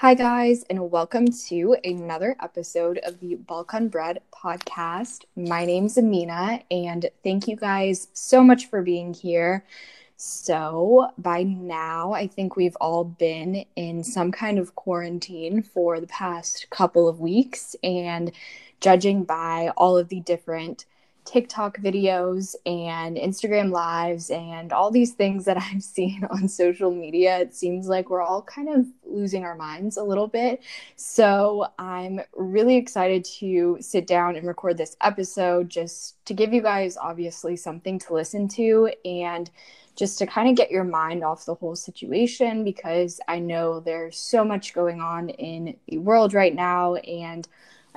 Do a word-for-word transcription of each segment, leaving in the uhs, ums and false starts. Hi guys, and welcome to another episode of the Balkan Bread Podcast. My name's Amina, and thank you guys so much for being here. So by now, I think we've all been in some kind of quarantine for the past couple of weeks, and judging by all of the different TikTok videos and Instagram lives and all these things that I've seen on social media, it seems like we're all kind of losing our minds a little bit. So I'm really excited to sit down and record this episode just to give you guys obviously something to listen to and just to kind of get your mind off the whole situation, because I know there's so much going on in the world right now, and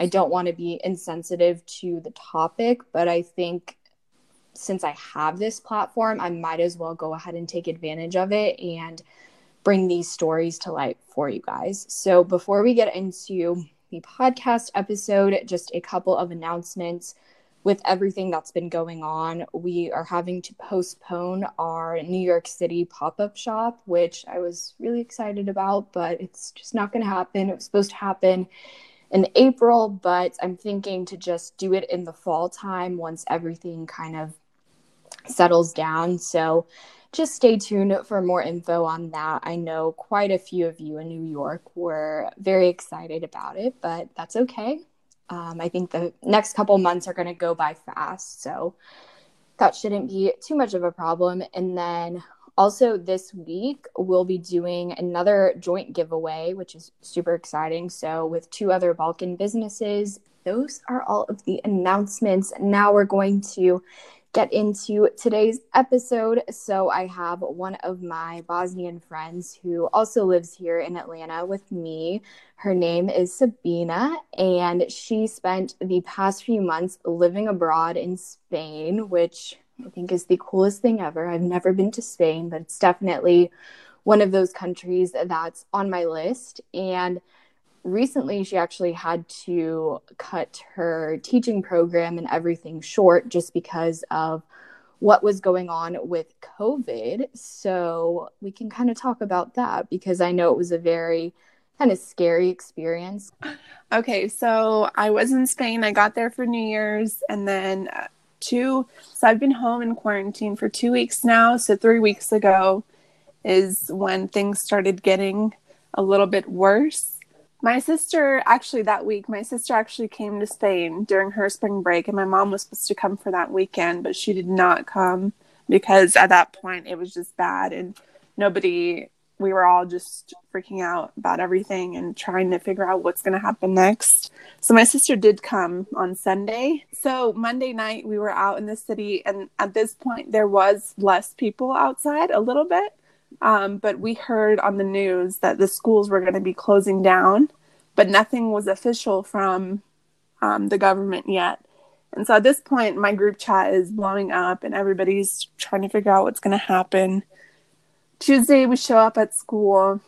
I don't want to be insensitive to the topic, but I think since I have this platform, I might as well go ahead and take advantage of it and bring these stories to light for you guys. So before we get into the podcast episode, just a couple of announcements. With everything that's been going on, we are having to postpone our New York City pop-up shop, which I was really excited about, but it's just not going to happen. It was supposed to happen in April, but I'm thinking to just do it in the fall time once everything kind of settles down. So just stay tuned for more info on that. I know quite a few of you in New York were very excited about it, but that's okay. Um, I think the next couple months are going to go by fast, so that shouldn't be too much of a problem. And then also this week, we'll be doing another joint giveaway, which is super exciting. So with two other Balkan businesses, those are all of the announcements. Now we're going to get into today's episode. So I have one of my Bosnian friends who also lives here in Atlanta with me. Her name is Sabina, and she spent the past few months living abroad in Spain, which I think is the coolest thing ever. I've never been to Spain, but it's definitely one of those countries that's on my list. And recently, she actually had to cut her teaching program and everything short just because of what was going on with COVID. So we can kind of talk about that, because I know it was a very kind of scary experience. Okay, so I was in Spain. I got there for New Year's, and then uh, Two, so I've been home in quarantine for two weeks now. So three weeks ago is when things started getting a little bit worse. My sister, actually that week, my sister actually came to Spain during her spring break, and my mom was supposed to come for that weekend, but she did not come because at that point it was just bad, and nobody, we were all just freaking out about everything and trying to figure out what's going to happen next. So my sister did come on Sunday. So Monday night we were out in the city, and at this point there was less people outside a little bit. Um, but we heard on the news that the schools were going to be closing down, but nothing was official from um, the government yet. And so at this point my group chat is blowing up and everybody's trying to figure out what's going to happen. Tuesday, we show up at school,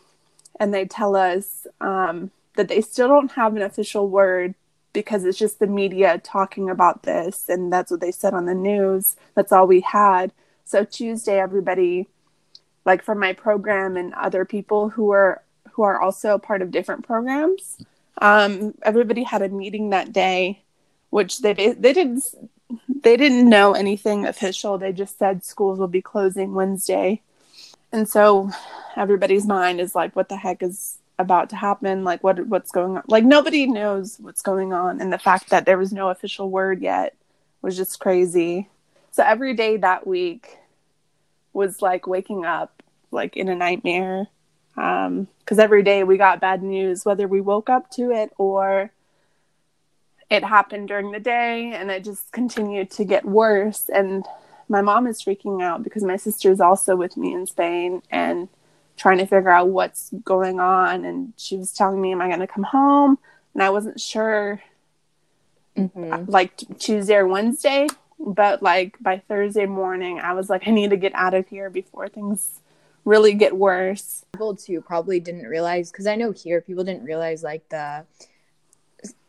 and they tell us um, that they still don't have an official word because it's just the media talking about this, and that's what they said on the news. That's all we had. So Tuesday, everybody, like from my program and other people who are who are also part of different programs, um, everybody had a meeting that day, which they they didn't they didn't know anything official. They just said schools will be closing Wednesday. And so everybody's mind is like, what the heck is about to happen? Like, what what's going on? Like, nobody knows what's going on. And the fact that there was no official word yet was just crazy. So every day that week was like waking up like in a nightmare. Um, 'cause every day we got bad news, whether we woke up to it or it happened during the day, and it just continued to get worse. And my mom is freaking out because my sister is also with me in Spain and trying to figure out what's going on. And she was telling me, am I going to come home? And I wasn't sure mm-hmm. like Tuesday or Wednesday. But like by Thursday morning, I was like, I need to get out of here before things really get worse. People too probably didn't realize, because I know here people didn't realize like the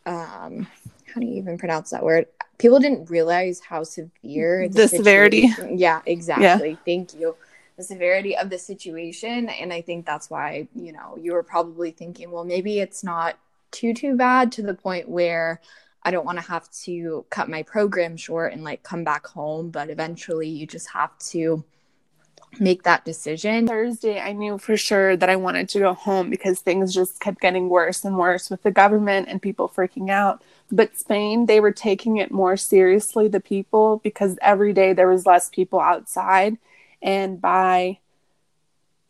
um how do you even pronounce that word? People didn't realize how severe the, the severity. Yeah, exactly. Yeah. Thank you. The severity of the situation, and I think that's why, you know, you were probably thinking, well, maybe it's not too too bad to the point where I don't want to have to cut my program short and like come back home, but eventually you just have to make that decision. Thursday, I knew for sure that I wanted to go home because things just kept getting worse and worse with the government and people freaking out. But Spain, they were taking it more seriously, the people, because every day there was less people outside. And by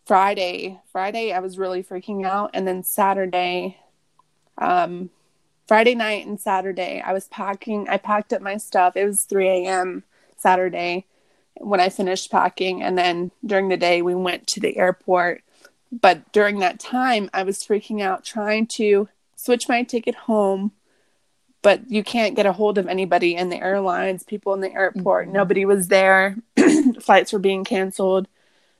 Friday, Friday, I was really freaking out. And then Saturday, um, Friday night and Saturday, I was packing. I packed up my stuff. It was three a.m. Saturday when I finished packing. And then during the day, we went to the airport. But during that time, I was freaking out trying to switch my ticket home. But you can't get a hold of anybody in the airlines, people in the airport. Mm-hmm. Nobody was there. Flights were being canceled.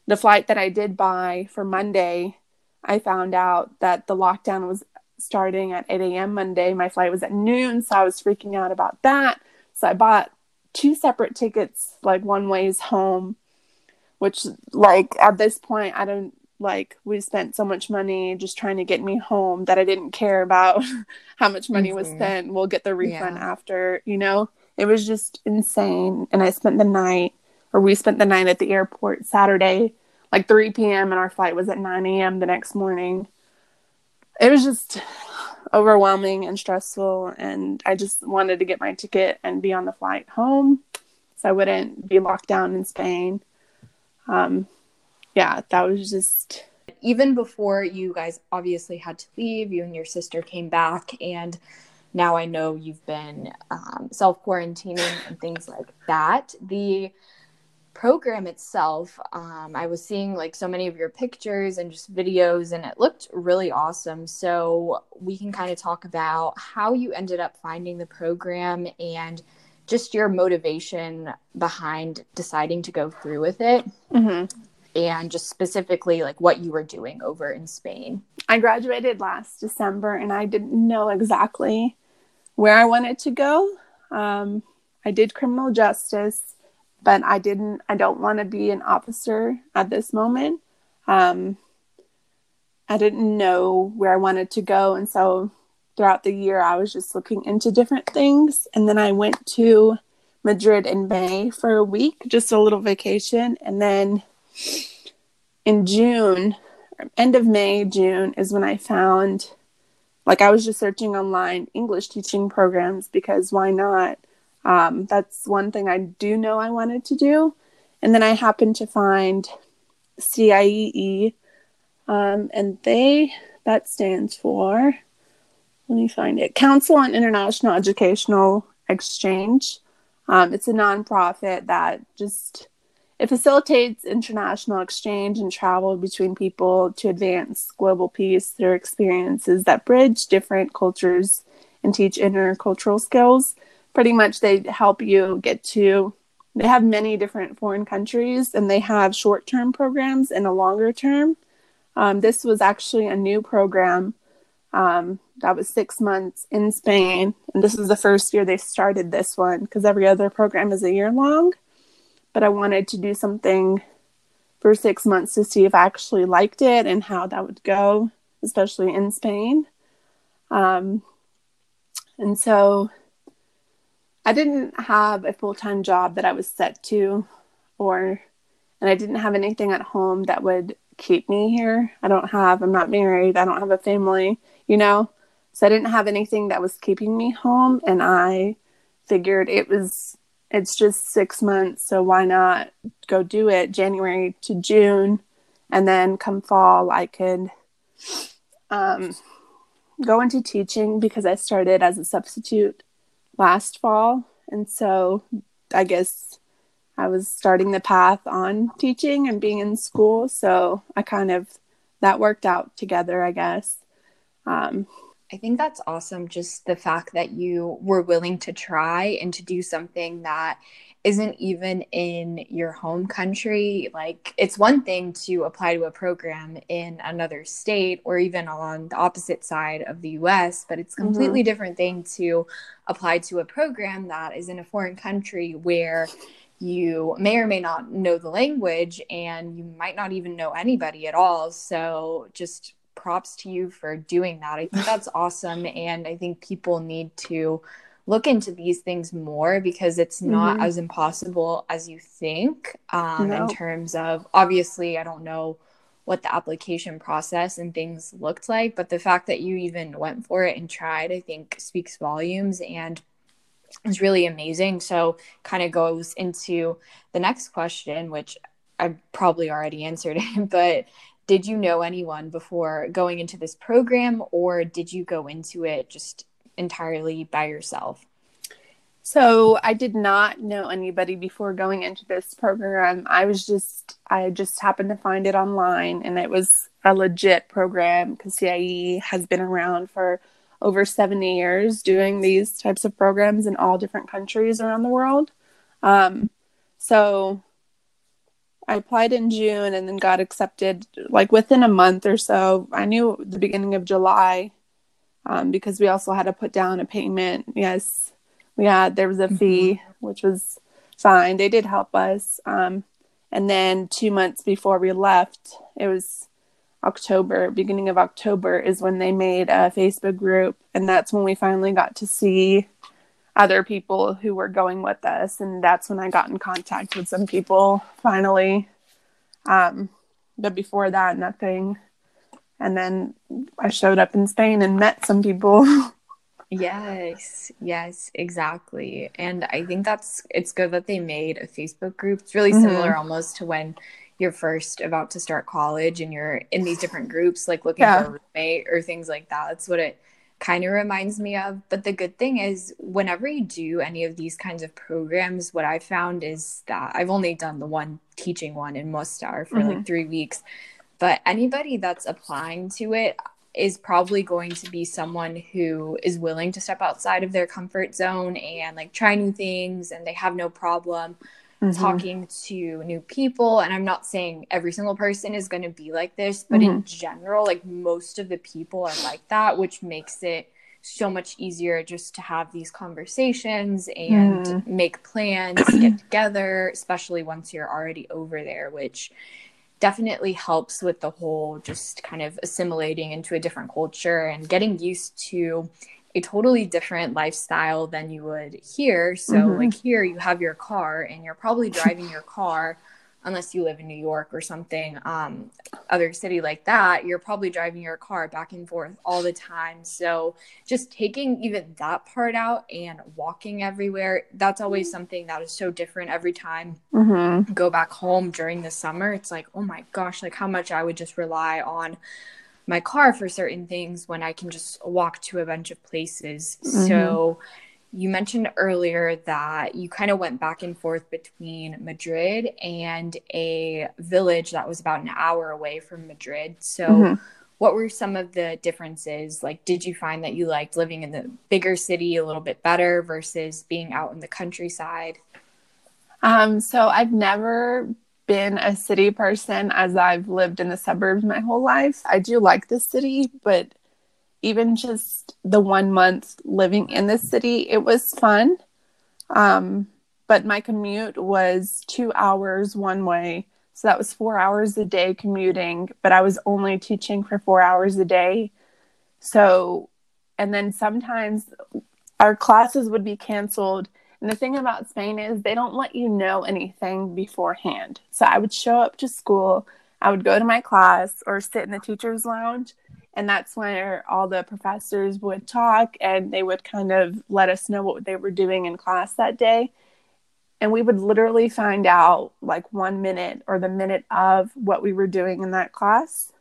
The flight that I did buy for Monday, I found out that the lockdown was starting at eight a.m. Monday. My flight was at noon, so I was freaking out about that. So I bought two separate tickets, like one ways home, which like at this point, I don't like we spent so much money just trying to get me home that I didn't care about how much money mm-hmm. was spent. We'll get the refund yeah. after, you know, it was just insane. And I spent the night or we spent the night at the airport Saturday, like three p.m. and our flight was at nine a.m. the next morning. It was just overwhelming and stressful, and I just wanted to get my ticket and be on the flight home so I wouldn't be locked down in Spain. Um, yeah, that was just... Even before you guys obviously had to leave, you and your sister came back, and now I know you've been um, self-quarantining and things like that. The program itself, um, I was seeing like so many of your pictures and just videos, and it looked really awesome. So we can kind of talk about how you ended up finding the program and just your motivation behind deciding to go through with it. Mm-hmm. And just specifically like what you were doing over in Spain. I graduated last December and I didn't know exactly where I wanted to go. Um, I did criminal justice, but I didn't, I don't want to be an officer at this moment. Um, I didn't know where I wanted to go. And so throughout the year, I was just looking into different things. And then I went to Madrid in May for a week, just a little vacation. And then in June, end of May, June is when I found, like I was just searching online English teaching programs because why not? Um, that's one thing I do know I wanted to do. And then I happened to find C I E E, um, and they, that stands for, let me find it, Council on International Educational Exchange. Um, it's a nonprofit that just, it facilitates international exchange and travel between people to advance global peace through experiences that bridge different cultures and teach intercultural skills. Pretty much they help you get to, they have many different foreign countries and they have short-term programs and a longer term. Um, this was actually a new program um, that was six months in Spain. And this is the first year they started this one because every other program is a year long. But I wanted to do something for six months to see if I actually liked it and how that would go, especially in Spain. Um, and so... I didn't have a full-time job that I was set to, or, and I didn't have anything at home that would keep me here. I don't have, I'm not married. I don't have a family, you know, so I didn't have anything that was keeping me home. And I figured it was, it's just six months. So why not go do it January to June, and then come fall, I could, um, go into teaching because I started as a substitute last fall. And so I guess I was starting the path on teaching and being in school. So I kind of, that worked out together, I guess. Um, I think that's awesome. Just the fact that you were willing to try and to do something that isn't even in your home country. Like, it's one thing to apply to a program in another state or even along the opposite side of the U S, but it's a completely mm-hmm. different thing to apply to a program that is in a foreign country where you may or may not know the language and you might not even know anybody at all. So just props to you for doing that. I think that's awesome. And I think people need to look into these things more because it's not mm-hmm. as impossible as you think um, no. in terms of, obviously, I don't know what the application process and things looked like, but the fact that you even went for it and tried, I think speaks volumes and is really amazing. So kind of goes into the next question, which I probably already answered it, but did you know anyone before going into this program, or did you go into it just entirely by yourself? So I did not know anybody before going into this program. I was just, I just happened to find it online, and it was a legit program because C I E has been around for over seventy years doing these types of programs in all different countries around the world. Um, so I applied in June and then got accepted like within a month or so. I knew the beginning of July um, because we also had to put down a payment. Yes, we had, there was a fee, which was fine. They did help us. Um, and then two months before we left, it was October, beginning of October is when they made a Facebook group. And that's when we finally got to see other people who were going with us. And that's when I got in contact with some people finally. Um, but before that, nothing. And then I showed up in Spain and met some people. Yes. Yes, exactly. And I think that's, it's good that they made a Facebook group. It's really similar mm-hmm. almost to when you're first about to start college and you're in these different groups, like looking yeah. for a roommate or things like that. That's what it kind of reminds me of. But the good thing is whenever you do any of these kinds of programs, what I found is that I've only done the one teaching one in Mostar for mm-hmm. like three weeks. But anybody that's applying to it is probably going to be someone who is willing to step outside of their comfort zone and like try new things, and they have no problem mm-hmm. talking to new people. And I'm not saying every single person is going to be like this, but mm-hmm. in general, like most of the people are like that, which makes it so much easier just to have these conversations and mm. make plans, get together, especially once you're already over there, which definitely helps with the whole just kind of assimilating into a different culture and getting used to a totally different lifestyle than you would here. So mm-hmm. like here you have your car and you're probably driving your car, unless you live in New York or something, um, other city like that, you're probably driving your car back and forth all the time. So just taking even that part out and walking everywhere, that's always something that is so different every time mm-hmm. I go back home during the summer. It's like, oh my gosh, like how much I would just rely on my car for certain things when I can just walk to a bunch of places. Mm-hmm. So you mentioned earlier that you kind of went back and forth between Madrid and a village that was about an hour away from Madrid. So mm-hmm. what were some of the differences? Like, did you find that you liked living in the bigger city a little bit better versus being out in the countryside? Um, so I've never been a city person, as I've lived in the suburbs my whole life. I do like the city, but even just the one month living in the city, it was fun. Um, but my commute was two hours one way. So that was four hours a day commuting, but I was only teaching for four hours a day. So, and then sometimes our classes would be canceled. And the thing about Spain is they don't let you know anything beforehand. So I would show up to school, I would go to my class or sit in the teacher's lounge. And that's where all the professors would talk, and they would kind of let us know what they were doing in class that day. And we would literally find out like one minute or the minute of what we were doing in that class,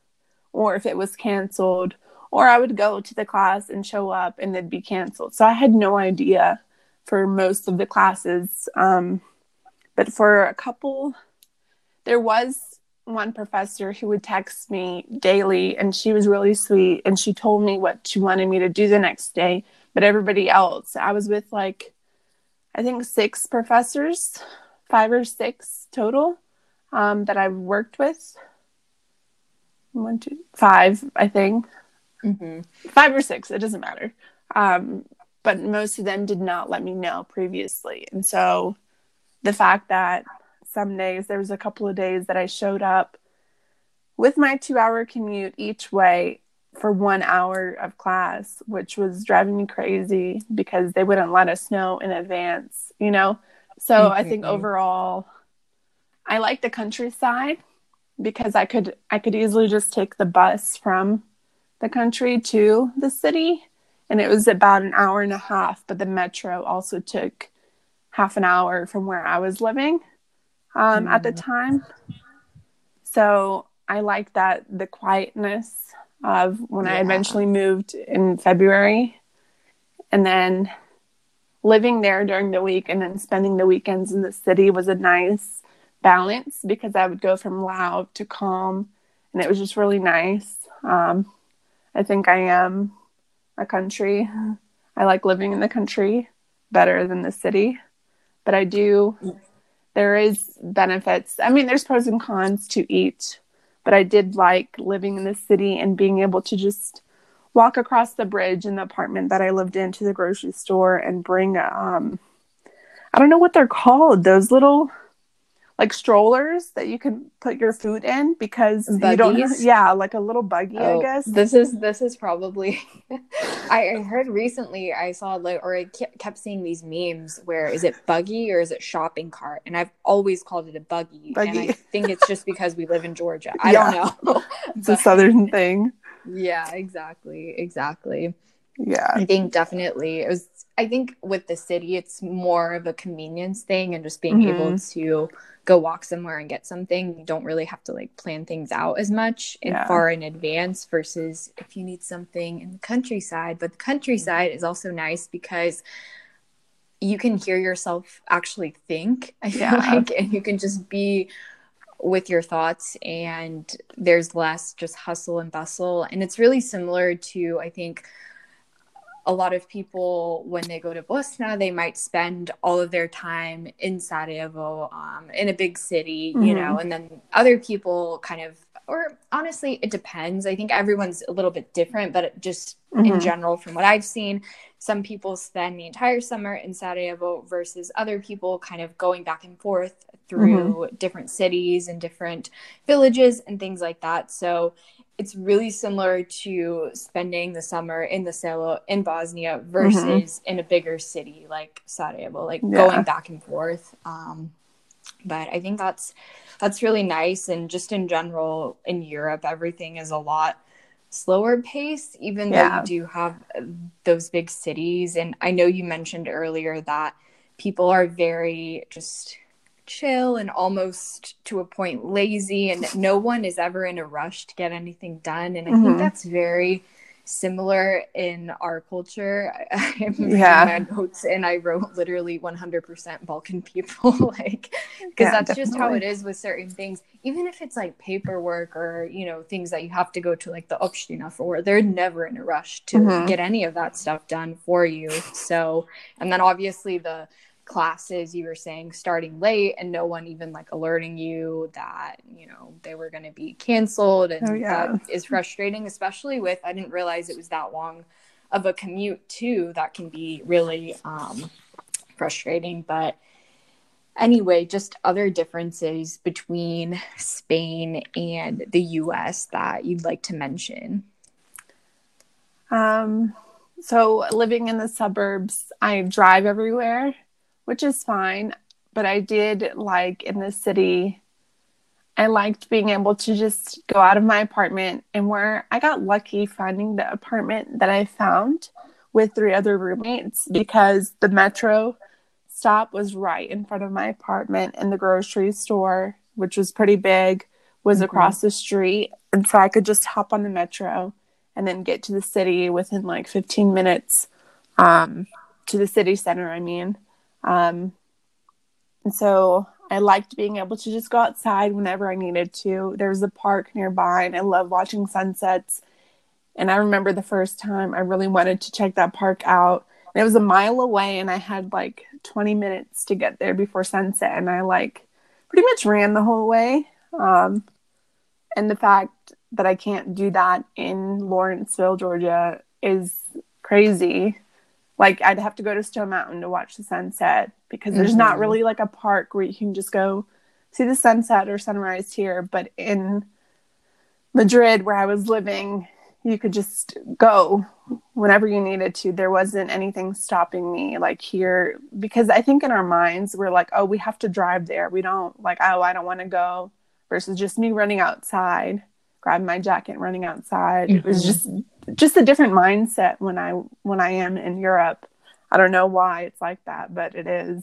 or if it was canceled, or I would go to the class and show up and it'd be canceled. So I had no idea for most of the classes. Um, but for a couple, there was one professor who would text me daily, and she was really sweet, and she told me what she wanted me to do the next day. But everybody else, I was with like, I think six professors, five or six total, um, that I've worked with. One, two, five, I think. Mm-hmm. Five or six, it doesn't matter. Um, but most of them did not let me know previously. And so the fact that some days, there was a couple of days that I showed up with my two-hour commute each way for one hour of class, which was driving me crazy because they wouldn't let us know in advance, you know? So mm-hmm. I think overall, I like the countryside because I could I could easily just take the bus from the country to the city, and it was about an hour and a half, but the metro also took half an hour from where I was living um, mm-hmm. at the time. So I like that, the quietness of when yeah. I eventually moved in February, and then living there during the week and then spending the weekends in the city was a nice balance because I would go from loud to calm, and it was just really nice. Um, I think I am a country. I like living in the country better than the city, but I do, there is benefits. I mean, there's pros and cons to each, but I did like living in the city and being able to just walk across the bridge in the apartment that I lived in to the grocery store and bring, um, I don't know what they're called, those little like strollers that you can put your food in because buggies? You don't, yeah, like a little buggy, oh, I guess. This is, this is probably, I, I heard recently, I saw like, or I kept seeing these memes where is it buggy or is it shopping cart? And I've always called it a buggy. buggy. And I think it's just because we live in Georgia. I yeah. don't know. It's but, a Southern thing. Yeah, exactly. Exactly. Yeah. I think definitely it was, I think with the city, it's more of a convenience thing and just being mm-hmm. able to go walk somewhere and get something. You don't really have to like plan things out as much and yeah. far in advance versus if you need something in the countryside. But the countryside mm-hmm. is also nice because you can hear yourself actually think, I feel yeah. like, and you can just be with your thoughts and there's less just hustle and bustle. And it's really similar to, I think, a lot of people, when they go to Bosnia, they might spend all of their time in Sarajevo, um, in a big city, mm-hmm. you know, and then other people kind of, or honestly, it depends. I think everyone's a little bit different, but just mm-hmm. in general, from what I've seen, some people spend the entire summer in Sarajevo versus other people kind of going back and forth through mm-hmm. different cities and different villages and things like that. So it's really similar to spending the summer in the selo in Bosnia versus mm-hmm. in a bigger city like Sarajevo, like yeah. going back and forth. Um, but I think that's that's really nice. And just in general, in Europe, everything is a lot slower pace, even yeah. though you do have those big cities. And I know you mentioned earlier that people are very just chill and almost to a point lazy, and no one is ever in a rush to get anything done. And I mm-hmm. think that's very similar in our culture. I'm yeah. reading my notes and I wrote literally one hundred percent Balkan people, like, because yeah, that's definitely just how it is with certain things, even if it's like paperwork or, you know, things that you have to go to like the opština for. They're never in a rush to mm-hmm. get any of that stuff done for you. So, and then obviously the classes you were saying starting late and no one even like alerting you that, you know, they were going to be canceled. And oh, yeah. that is frustrating, especially with, I didn't realize it was that long of a commute too. That can be really um, frustrating. But anyway, just other differences between Spain and the U S that you'd like to mention. Um, so living in the suburbs, I drive everywhere, which is fine, but I did like in the city, I liked being able to just go out of my apartment, and where I got lucky finding the apartment that I found with three other roommates because the metro stop was right in front of my apartment, and the grocery store, which was pretty big, was mm-hmm. across the street. And so I could just hop on the metro and then get to the city within like fifteen minutes, um, to the city center, I mean. Um, and so I liked being able to just go outside whenever I needed to. There's a park nearby, and I love watching sunsets. And I remember the first time I really wanted to check that park out. And it was a mile away, and I had like twenty minutes to get there before sunset. And I like pretty much ran the whole way. Um, and the fact that I can't do that in Lawrenceville, Georgia is crazy. Like, I'd have to go to Stone Mountain to watch the sunset because there's mm-hmm. not really like a park where you can just go see the sunset or sunrise here. But in Madrid, where I was living, you could just go whenever you needed to. There wasn't anything stopping me like here, because I think in our minds we're like, oh, we have to drive there. We don't like, oh, I don't want to go, versus just me running outside, grabbing my jacket, running outside. Mm-hmm. It was just just a different mindset when I when I am in Europe. I don't know why it's like that, but it is.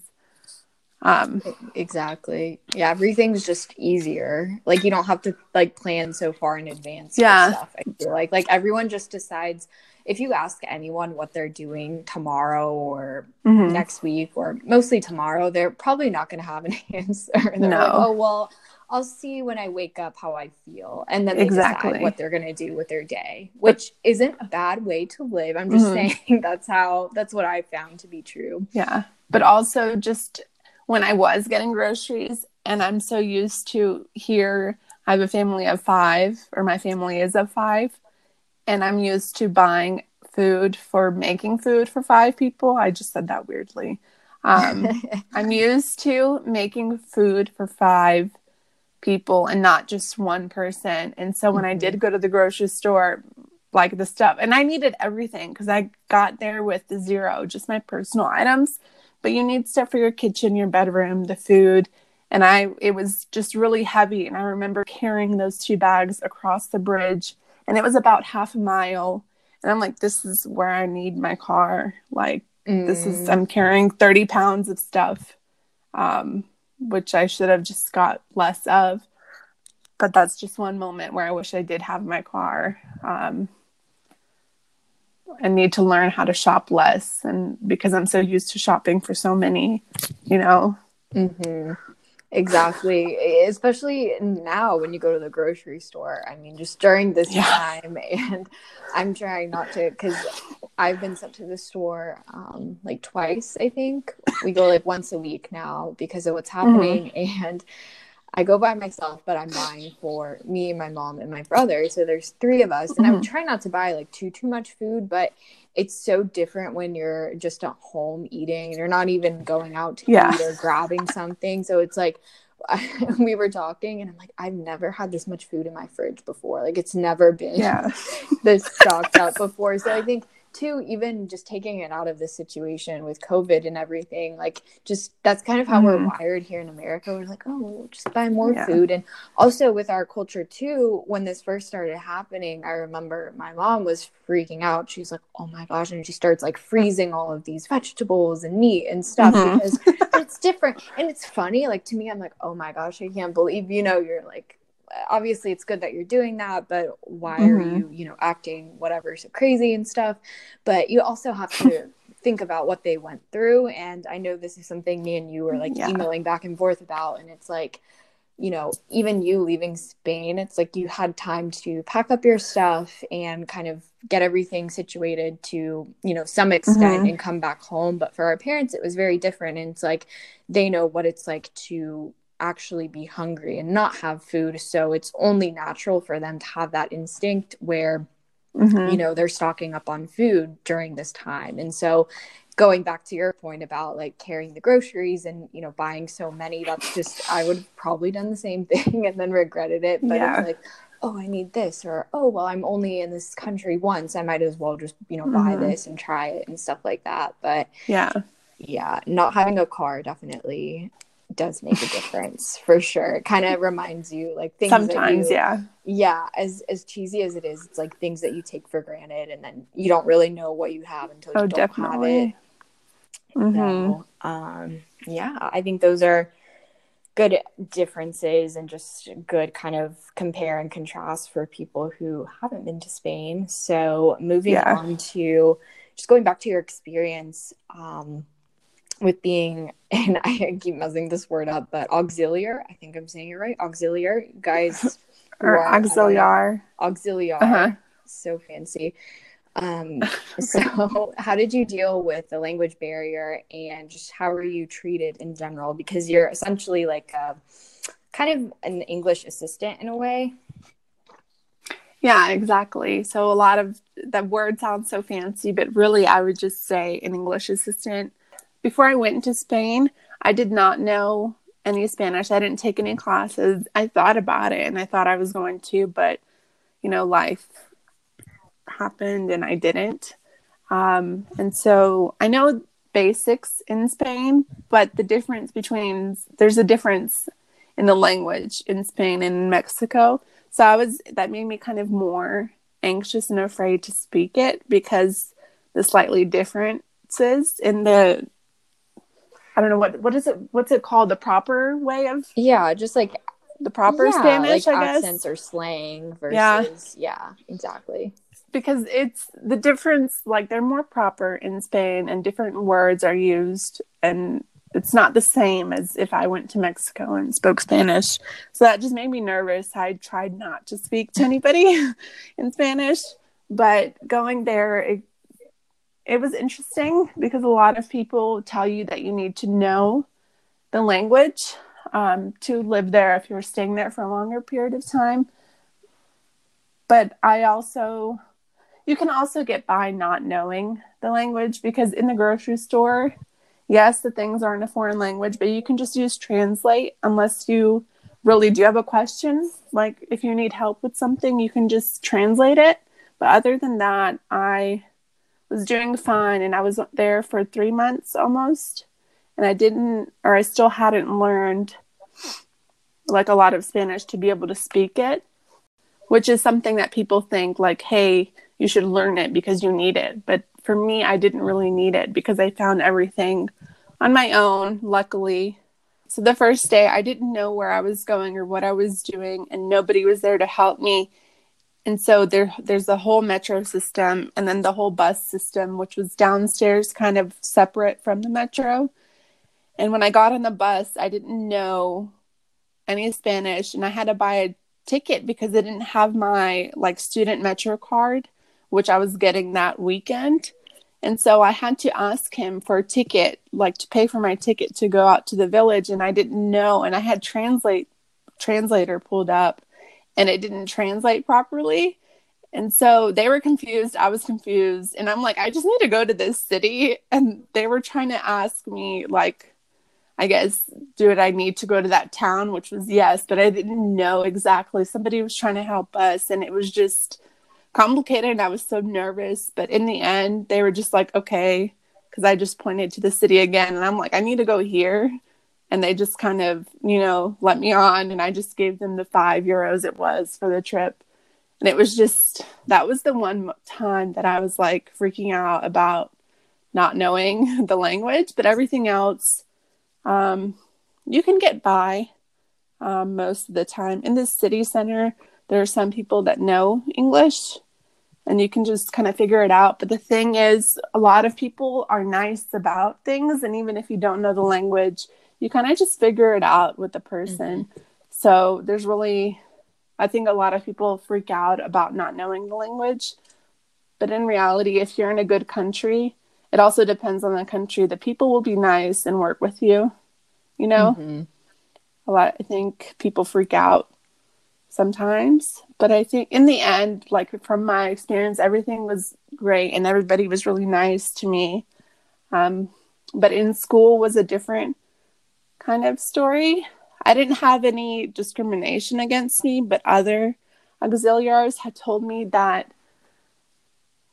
Um, exactly. Yeah, everything's just easier. Like, you don't have to like plan so far in advance. Yeah. Stuff, I feel like like everyone just decides. If you ask anyone what they're doing tomorrow or mm-hmm. next week, or mostly tomorrow, they're probably not going to have an answer. They're no. like, oh well, I'll see when I wake up how I feel. And then they exactly. decide what they're going to do with their day, which isn't a bad way to live. I'm just mm-hmm. saying that's how, that's what I found to be true. Yeah. But also just when I was getting groceries, and I'm so used to here, I have a family of five, or my family is of five, and I'm used to buying food for making food for five people. I just said that weirdly. Um, I'm used to making food for five people and not just one person. And so when mm-hmm. I did go to the grocery store, like the stuff, and I needed everything because I got there with the zero, just my personal items, but you need stuff for your kitchen, your bedroom, the food. And I, it was just really heavy. And I remember carrying those two bags across the bridge, and it was about half a mile. And I'm like, this is where I need my car. Like mm. this is, I'm carrying thirty pounds of stuff. Um, which I should have just got less of. But that's just one moment where I wish I did have my car. Um, I need to learn how to shop less, and because I'm so used to shopping for so many, you know. Mm-hmm. Exactly. Especially now when you go to the grocery store. I mean, just during this yeah. time, and I'm trying not to, because I've been sent to the store um, like twice, I think. We go like once a week now because of what's happening. Mm-hmm. And I go by myself, but I'm buying for me, my mom, and my brother. So there's three of us. Mm-hmm. And I'm trying not to buy like too, too much food, but it's so different when you're just at home eating and you're not even going out to yeah. eat or grabbing something. So it's like, we were talking and I'm like, I've never had this much food in my fridge before. Like, it's never been yeah. this stocked up before. So I think too, even just taking it out of this situation with COVID and everything, like, just that's kind of how mm. we're wired here in America. We're like, oh, we'll just buy more yeah. food. And also with our culture too, when this first started happening, I remember my mom was freaking out. She's like, oh my gosh. And she starts like freezing all of these vegetables and meat and stuff mm-hmm. because it's different. And it's funny, like, to me, I'm like, oh my gosh, I can't believe, you know, you're like, obviously it's good that you're doing that, but why mm-hmm. are you, you know, acting whatever so crazy and stuff? But you also have to think about what they went through. And I know this is something me and you were like yeah. emailing back and forth about. And it's like, you know, even you leaving Spain, it's like you had time to pack up your stuff and kind of get everything situated to, you know, some extent mm-hmm. and come back home. But for our parents, it was very different. And it's like, they know what it's like to actually be hungry and not have food. So it's only natural for them to have that instinct where, mm-hmm. you know, they're stocking up on food during this time. And so going back to your point about like carrying the groceries and, you know, buying so many, that's just, I would have probably done the same thing and then regretted it. But yeah. it's like, oh, I need this, or, oh, well, I'm only in this country once, I might as well just, you know, buy mm-hmm. this and try it and stuff like that. But yeah, yeah, not having a car definitely does make a difference for sure. It kind of reminds you like things sometimes that you, yeah yeah as as cheesy as it is, it's like things that you take for granted and then you don't really know what you have until you oh, don't definitely. have it. Mm-hmm. So, um yeah I think those are good differences and just good kind of compare and contrast for people who haven't been to Spain. So moving yeah. on to just going back to your experience, um with being, and I keep messing this word up, but auxiliar, I think I'm saying it right, auxiliar, guys. or are, auxiliar. Auxiliar, uh-huh. So fancy. Um, so how did you deal with the language barrier, and just how are you treated in general? Because you're essentially like a, kind of an English assistant in a way. Yeah, exactly. So a lot of that word sounds so fancy, but really I would just say an English assistant. Before I went to Spain, I did not know any Spanish. I didn't take any classes. I thought about it and I thought I was going to, but, you know, life happened and I didn't. Um, and so I know basics in Spain, but the difference between, there's a difference in the language in Spain and in Mexico. So I was, that made me kind of more anxious and afraid to speak it, because the slightly differences in the, I don't know, what, what is it, what's it called? The proper way of? Yeah, just like the proper yeah, Spanish, like I guess. Accents or slang versus, yeah. yeah, exactly. Because it's the difference, like they're more proper in Spain and different words are used, and it's not the same as if I went to Mexico and spoke Spanish. So that just made me nervous. I tried not to speak to anybody in Spanish, but going there, it, it was interesting because a lot of people tell you that you need to know the language um, to live there if you're staying there for a longer period of time. But I also, you can also get by not knowing the language, because in the grocery store, yes, the things are in a foreign language, but you can just use translate unless you really do have a question. Like if you need help with something, you can just translate it. But other than that, I was doing fine, and I was there for three months almost. And I didn't, or I still hadn't learned like a lot of Spanish to be able to speak it, which is something that people think like, hey, you should learn it because you need it. But for me, I didn't really need it because I found everything on my own, luckily. So the first day, I didn't know where I was going or what I was doing, and nobody was there to help me. And so there, there's the whole metro system and then the whole bus system, which was downstairs, kind of separate from the metro. And when I got on the bus, I didn't know any Spanish, and I had to buy a ticket because I didn't have my like student metro card, which I was getting that weekend. And so I had to ask him for a ticket, like to pay for my ticket to go out to the village. And I didn't know. And I had translate translator pulled up and it didn't translate properly. And so they were confused. I was confused. And I'm like, I just need to go to this city. And they were trying to ask me, like, I guess, do I need to go to that town? Which was yes, but I didn't know exactly. Somebody was trying to help us. And it was just complicated, and I was so nervous, but in the end they were just like, okay, because I just pointed to the city again and I'm like, I need to go here, and they just kind of, you know, let me on, and I just gave them the five euros it was for the trip. And it was just, that was the one time that I was like freaking out about not knowing the language. But everything else, um you can get by um most of the time. In the city center, there are some people that know English and you can just kind of figure it out. But the thing is, a lot of people are nice about things. And even if you don't know the language, you kind of just figure it out with the person. Mm-hmm. So there's really, I think a lot of people freak out about not knowing the language. But in reality, if you're in a good country, it also depends on the country. The people will be nice and work with you, you know? Mm-hmm. A lot, I think people freak out sometimes, but I think in the end, like from my experience, everything was great and everybody was really nice to me. Um, but in school was a different kind of story. I didn't have any discrimination against me, but other auxiliars had told me that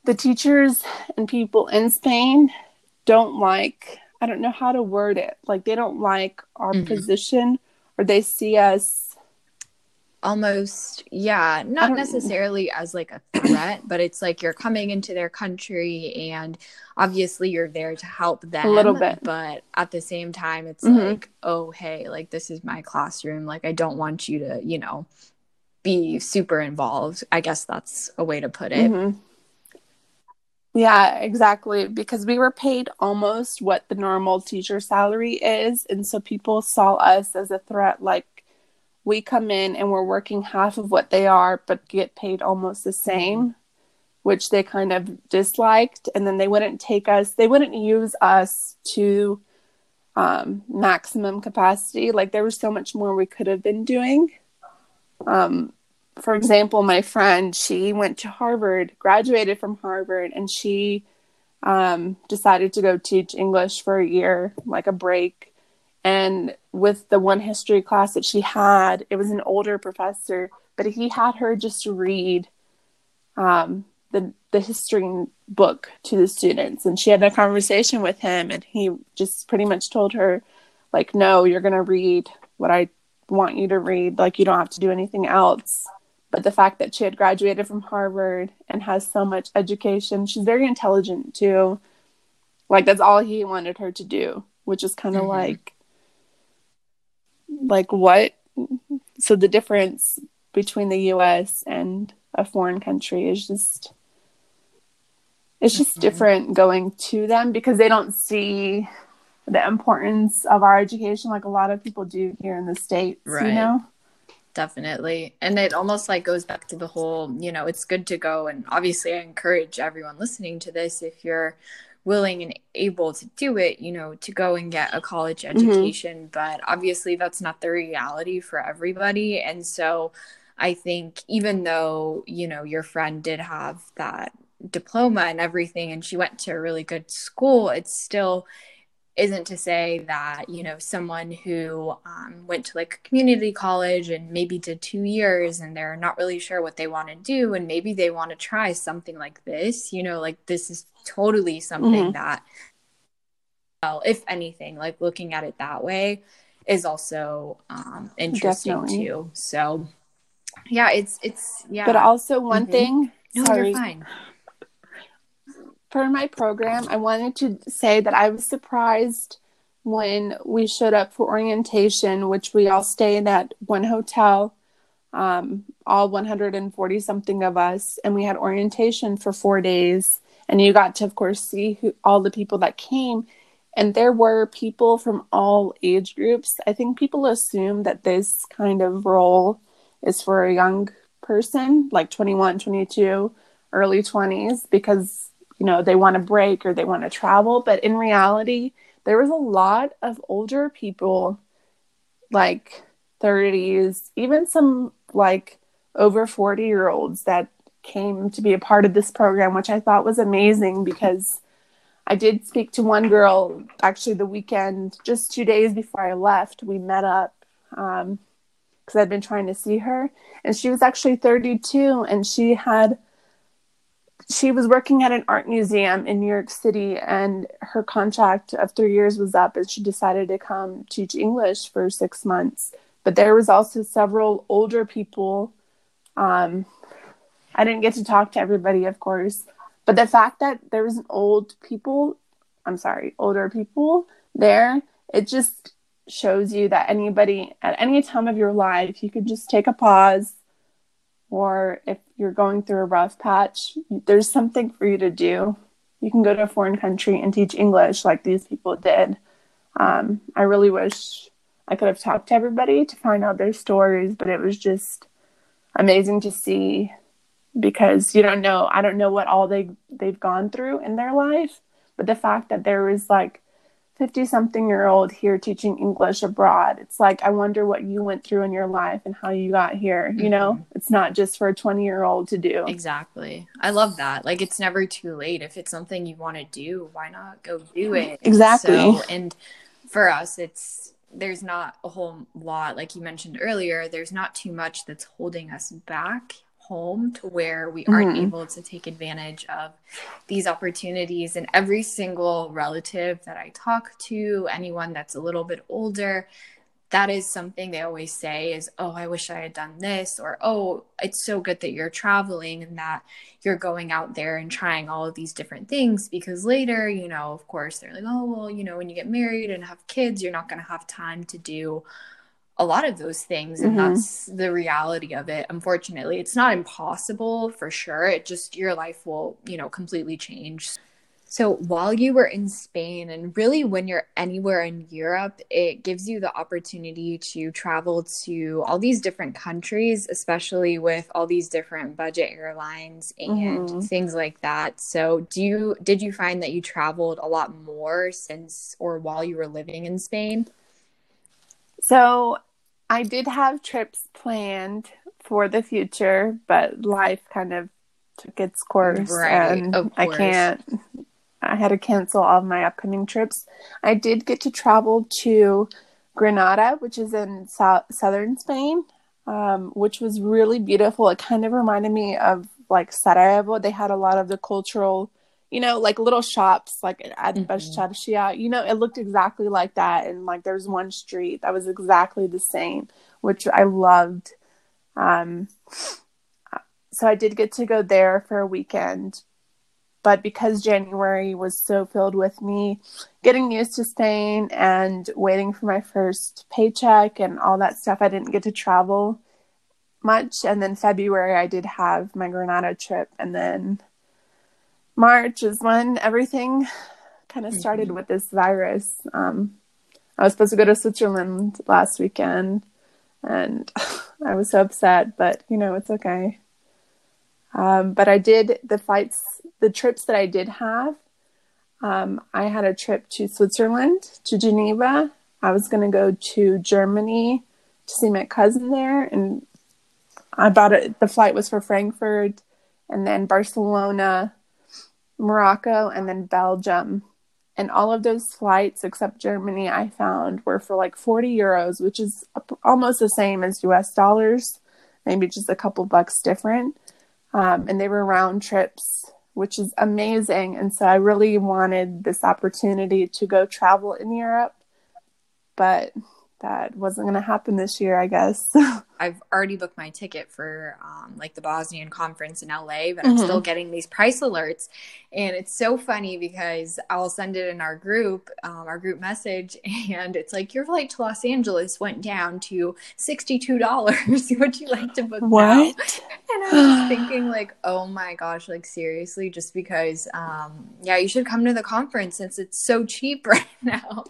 the teachers and people in Spain don't like, I don't know how to word it, like they don't like our mm-hmm. position, or they see us almost, yeah, not necessarily as like a threat, but it's like you're coming into their country and obviously you're there to help them a little bit, but at the same time it's mm-hmm. like, oh hey, like this is my classroom, like I don't want you to, you know, be super involved. I guess that's a way to put it. Mm-hmm. Yeah, exactly. Because we were paid almost what the normal teacher salary is. And so people saw us as a threat. Like, we come in and we're working half of what they are, but get paid almost the same, which they kind of disliked. And then they wouldn't take us. They wouldn't use us to um, maximum capacity. Like, there was so much more we could have been doing. Um, for example, my friend, she went to Harvard, graduated from Harvard, and she um, decided to go teach English for a year, like a break. And with the one history class that she had, it was an older professor, but he had her just read um, the the history book to the students. And she had a conversation with him, and he just pretty much told her, like, no, you're going to read what I want you to read. Like, you don't have to do anything else. But the fact that she had graduated from Harvard and has so much education, she's very intelligent too. Like, that's all he wanted her to do, which is kind of mm-hmm. like, like what? So the difference between the U S and a foreign country is just, it's just mm-hmm. different going to them, because they don't see the importance of our education like a lot of people do here in the States, right. You know? Definitely. And it almost like goes back to the whole, you know, it's good to go. And obviously I encourage everyone listening to this, if you're willing and able to do it, you know, to go and get a college education. Mm-hmm. But obviously that's not the reality for everybody. And so I think even though, you know, your friend did have that diploma and everything, and she went to a really good school, it's still isn't to say that, you know, someone who um, went to like a community college and maybe did two years and they're not really sure what they want to do, and maybe they want to try something like this, you know, like this is totally something mm-hmm. that, well, if anything, like looking at it that way is also um, interesting Definitely. Too. So yeah, it's, it's, yeah. But also one mm-hmm. thing. No, sorry. You're fine. For my program, I wanted to say that I was surprised when we showed up for orientation, which we all stayed at one hotel, um, all one hundred forty something of us, and we had orientation for four days. And you got to, of course, see who, all the people that came. And there were people from all age groups. I think people assume that this kind of role is for a young person, like twenty-one, twenty-two, early twenties, because you know, they want to break or they want to travel. But in reality, there was a lot of older people, like thirties, even some like over forty year olds that came to be a part of this program, which I thought was amazing, because I did speak to one girl actually the weekend, just two days before I left, we met up um, because I'd been trying to see her. And she was actually thirty-two, and she had She was working at an art museum in New York City, and her contract of three years was up, and she decided to come teach English for six months. But there was also several older people. Um, I didn't get to talk to everybody, of course, but the fact that there was an old people, I'm sorry, older people there, it just shows you that anybody at any time of your life, you could just take a pause, or if you're going through a rough patch, there's something for you to do. You can go to a foreign country and teach English like these people did. Um, I really wish I could have talked to everybody to find out their stories, but it was just amazing to see, because you don't know, I don't know what all they, they've gone through in their life, but the fact that there was like fifty something year old here teaching English abroad. It's like, I wonder what you went through in your life and how you got here. You mm-hmm. know, it's not just for a twenty year old to do. Exactly. I love that. Like, it's never too late. If it's something you want to do, why not go do it? Exactly. So, and for us, it's, there's not a whole lot, like you mentioned earlier, there's not too much that's holding us back home to where we aren't mm-hmm. able to take advantage of these opportunities. And every single relative that I talk to, anyone that's a little bit older, that is something they always say is, oh, I wish I had done this, or, oh, it's so good that you're traveling and that you're going out there and trying all of these different things, because later, you know, of course, they're like, oh, well, you know, when you get married and have kids, you're not going to have time to do a lot of those things. And mm-hmm. that's the reality of it. Unfortunately, it's not impossible for sure. It just, your life will, you know, completely change. So while you were in Spain, and really when you're anywhere in Europe, it gives you the opportunity to travel to all these different countries, especially with all these different budget airlines and mm-hmm. things like that. So do you, did you find that you traveled a lot more since or while you were living in Spain? So I did have trips planned for the future, but life kind of took its course, right, and of course. I can't. I had to cancel all of my upcoming trips. I did get to travel to Granada, which is in so- southern Spain, um, which was really beautiful. It kind of reminded me of like Sarajevo. They had a lot of the cultural, you know, like little shops, like at mm-hmm. Basharshia. You know, it looked exactly like that. And like there's one street that was exactly the same, which I loved. Um, so I did get to go there for a weekend. But because January was so filled with me getting used to Spain and waiting for my first paycheck and all that stuff, I didn't get to travel much. And then February, I did have my Granada trip. And then March is when everything kind of started mm-hmm. with this virus. Um, I was supposed to go to Switzerland last weekend, and I was so upset. But, you know, it's okay. Um, but I did the flights, the trips that I did have. Um, I had a trip to Switzerland, to Geneva. I was going to go to Germany to see my cousin there. And I bought it. The flight was for Frankfurt, and then Barcelona, Morocco, and then Belgium. And all of those flights, except Germany, I found were for like forty euros, which is almost the same as U S dollars, maybe just a couple bucks different. Um, and they were round trips, which is amazing. And so I really wanted this opportunity to go travel in Europe, but that wasn't going to happen this year, I guess. I've already booked my ticket for um, like the Bosnian conference in L A, but I'm mm-hmm. still getting these price alerts. And it's so funny because I'll send it in our group, um, our group message. And it's like, your flight to Los Angeles went down to sixty-two dollars. Would you like to book what? Now? And I was thinking like, oh my gosh, like seriously, just because, um, yeah, you should come to the conference since it's so cheap right now.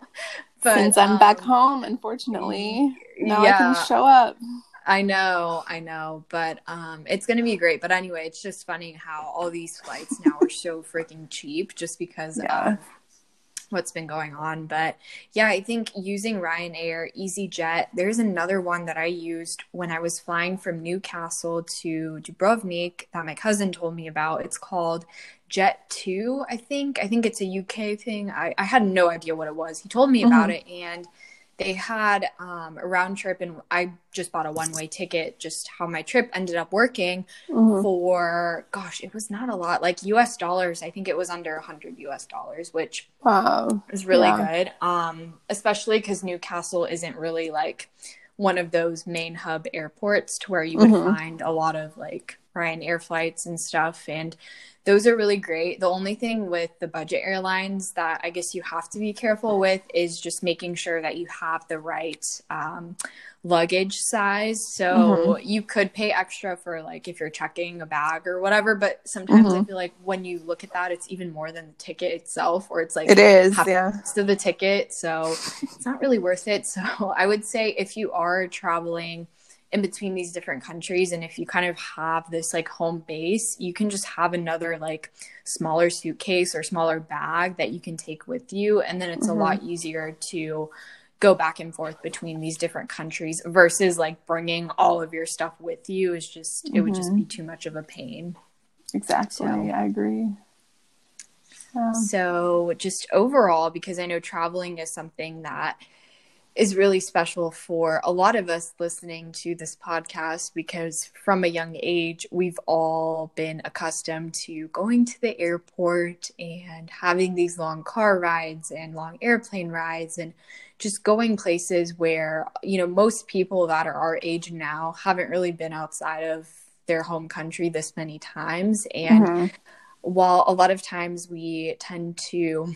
But, Since I'm um, back home, unfortunately, now yeah, I can show up. I know, I know, but um, it's going to be great. But anyway, it's just funny how all these flights now are so freaking cheap just because yeah. of what's been going on. But yeah, I think using Ryanair, EasyJet, there's another one that I used when I was flying from Newcastle to Dubrovnik that my cousin told me about. It's called Jet two, I think. I think it's a U K thing. I, I had no idea what it was. He told me about mm-hmm. it, and they had um, a round trip, and I just bought a one-way ticket, just how my trip ended up working mm-hmm. for, gosh, it was not a lot. Like U S dollars, I think it was under one hundred U S dollars, which wow. is really yeah. good, um, especially because Newcastle isn't really like one of those main hub airports to where you would mm-hmm. find a lot of like Ryanair flights and stuff. And those are really great. The only thing with the budget airlines that I guess you have to be careful with is just making sure that you have the right um, luggage size. So mm-hmm. you could pay extra for like if you're checking a bag or whatever. But sometimes mm-hmm. I feel like when you look at that, it's even more than the ticket itself, or it's like it is, yeah. So the ticket, so it's not really worth it. So I would say if you are traveling in between these different countries, and if you kind of have this like home base, you can just have another like smaller suitcase or smaller bag that you can take with you, and then it's mm-hmm. a lot easier to go back and forth between these different countries versus like bringing all of your stuff with you is just mm-hmm. it would just be too much of a pain. Exactly, so. I agree. Yeah. So just overall, because I know traveling is something that is really special for a lot of us listening to this podcast, because from a young age, we've all been accustomed to going to the airport and having these long car rides and long airplane rides and just going places where, you know, most people that are our age now haven't really been outside of their home country this many times. And mm-hmm. while a lot of times we tend to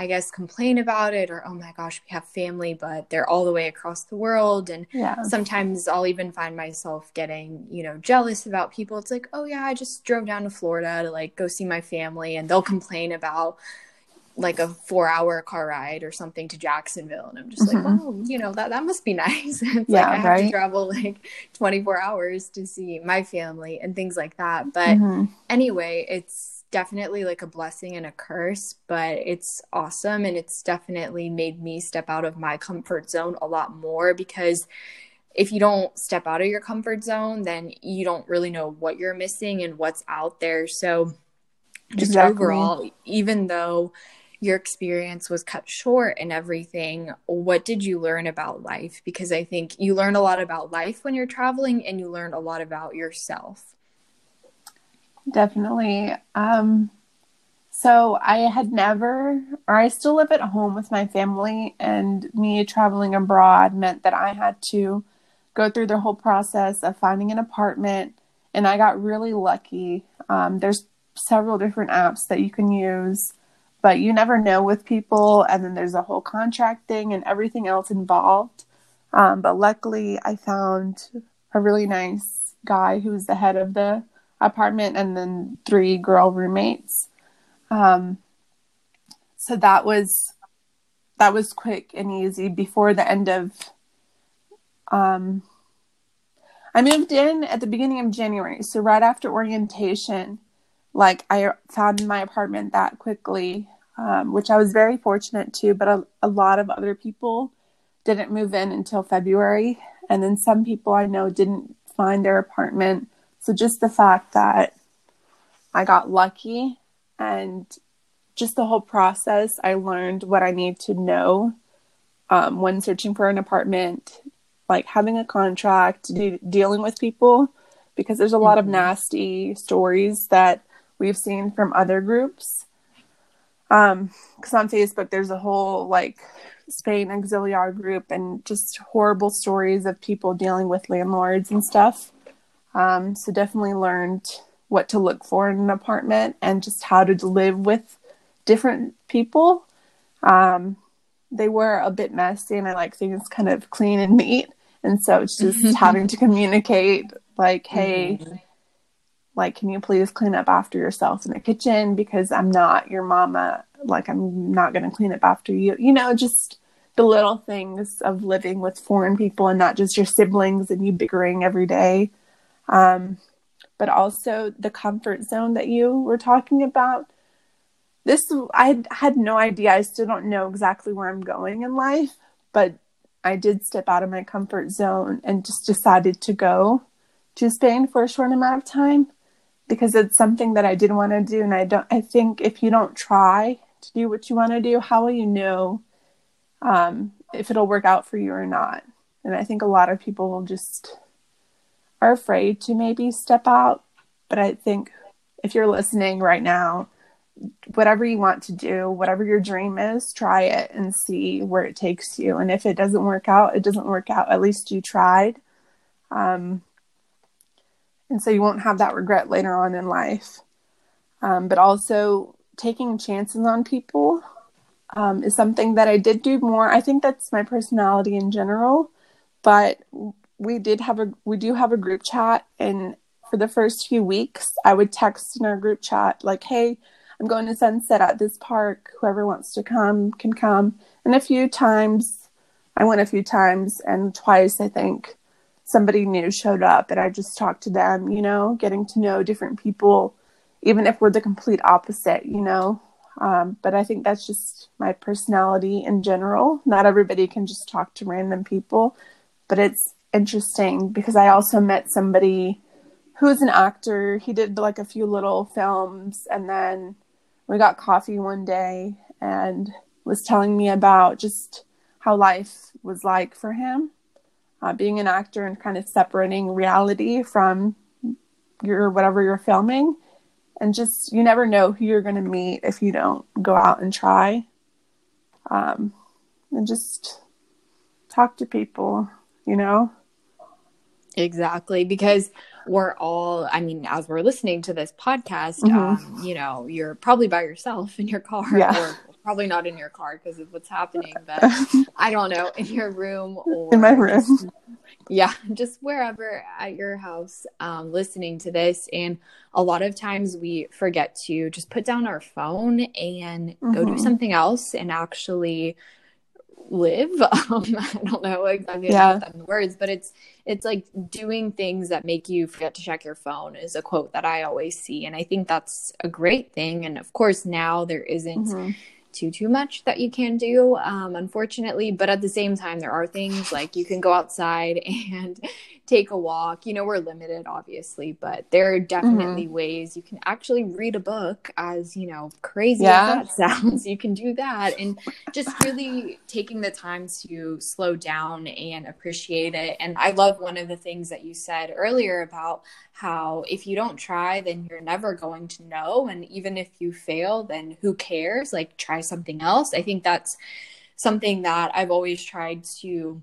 I guess, complain about it, or, oh my gosh, we have family, but they're all the way across the world. And yeah. sometimes I'll even find myself getting, you know, jealous about people. It's like, oh yeah, I just drove down to Florida to like go see my family, and they'll complain about like a four hour car ride or something to Jacksonville. And I'm just mm-hmm. like, oh, you know, that, that must be nice. It's yeah, like I have right? to travel like twenty-four hours to see my family and things like that. But mm-hmm. anyway, it's definitely like a blessing and a curse, but it's awesome. And it's definitely made me step out of my comfort zone a lot more, because if you don't step out of your comfort zone, then you don't really know what you're missing and what's out there. So just exactly. overall, even though your experience was cut short and everything, what did you learn about life? Because I think you learn a lot about life when you're traveling, and you learn a lot about yourself. Definitely. Um, so I had never, or I still live at home with my family, and me traveling abroad meant that I had to go through the whole process of finding an apartment. And I got really lucky. Um, there's several different apps that you can use, but you never know with people. And then there's a whole contract thing and everything else involved. Um, but luckily I found a really nice guy who was the head of the apartment, and then three girl roommates. Um, so that was, that was quick and easy. Before the end of, um, I moved in at the beginning of January. So right after orientation, like I found my apartment that quickly, um, which I was very fortunate to, but a, a lot of other people didn't move in until February. And then some people I know didn't find their apartment. So just the fact that I got lucky, and just the whole process, I learned what I need to know um, when searching for an apartment, like having a contract, de- dealing with people, because there's a lot of nasty stories that we've seen from other groups. Um, 'cause on Facebook, there's a whole like Spain auxiliar group, and just horrible stories of people dealing with landlords and stuff. Um, so definitely learned what to look for in an apartment, and just how to live with different people. Um, they were a bit messy, and I like things kind of clean and neat. And so it's just having to communicate like, hey, mm-hmm. like, can you please clean up after yourself in the kitchen? Because I'm not your mama. Like, I'm not going to clean up after you, you know, just the little things of living with foreign people and not just your siblings and you bickering every day. Um, but also the comfort zone that you were talking about. This, I had no idea. I still don't know exactly where I'm going in life, but I did step out of my comfort zone and just decided to go to Spain for a short amount of time, because it's something that I did want to do. And I don't, I think if you don't try to do what you want to do, how will you know, um, if it'll work out for you or not? And I think a lot of people will just are afraid to maybe step out. But I think if you're listening right now, whatever you want to do, whatever your dream is, try it and see where it takes you. And if it doesn't work out, it doesn't work out. At least you tried. Um, and so you won't have that regret later on in life. Um, but also taking chances on people um, is something that I did do more. I think that's my personality in general, but we did have a, we do have a group chat. And for the first few weeks, I would text in our group chat, like, hey, I'm going to sunset at this park. Whoever wants to come can come. And a few times I went a few times and twice, I think somebody new showed up, and I just talked to them, you know, getting to know different people, even if we're the complete opposite, you know? Um, but I think that's just my personality in general. Not everybody can just talk to random people, but it's interesting because I also met somebody who's an actor. He did like a few little films, and then we got coffee one day and was telling me about just how life was like for him, uh, being an actor and kind of separating reality from your whatever you're filming. And just, you never know who you're going to meet if you don't go out and try, um, and just talk to people, you know? Exactly, because we're all, I mean, as we're listening to this podcast, mm-hmm. um, you know, you're probably by yourself in your car, yeah. or probably not in your car because of what's happening, but I don't know, in your room or in my room. Just, yeah, just wherever at your house, um, listening to this. And a lot of times we forget to just put down our phone and mm-hmm. go do something else and actually live. Um, I don't know exactly yeah. the words, but it's it's like doing things that make you forget to check your phone is a quote that I always see. And I think that's a great thing. And of course, now there isn't mm-hmm. too, too much that you can do, um, unfortunately. But at the same time, there are things like you can go outside and take a walk. You know, we're limited, obviously, but there are definitely mm-hmm. ways you can actually read a book, as, you know, crazy yeah. as that sounds. You can do that. And just really taking the time to slow down and appreciate it. And I love one of the things that you said earlier about how if you don't try, then you're never going to know. And even if you fail, then who cares? Like, try something else. I think that's something that I've always tried to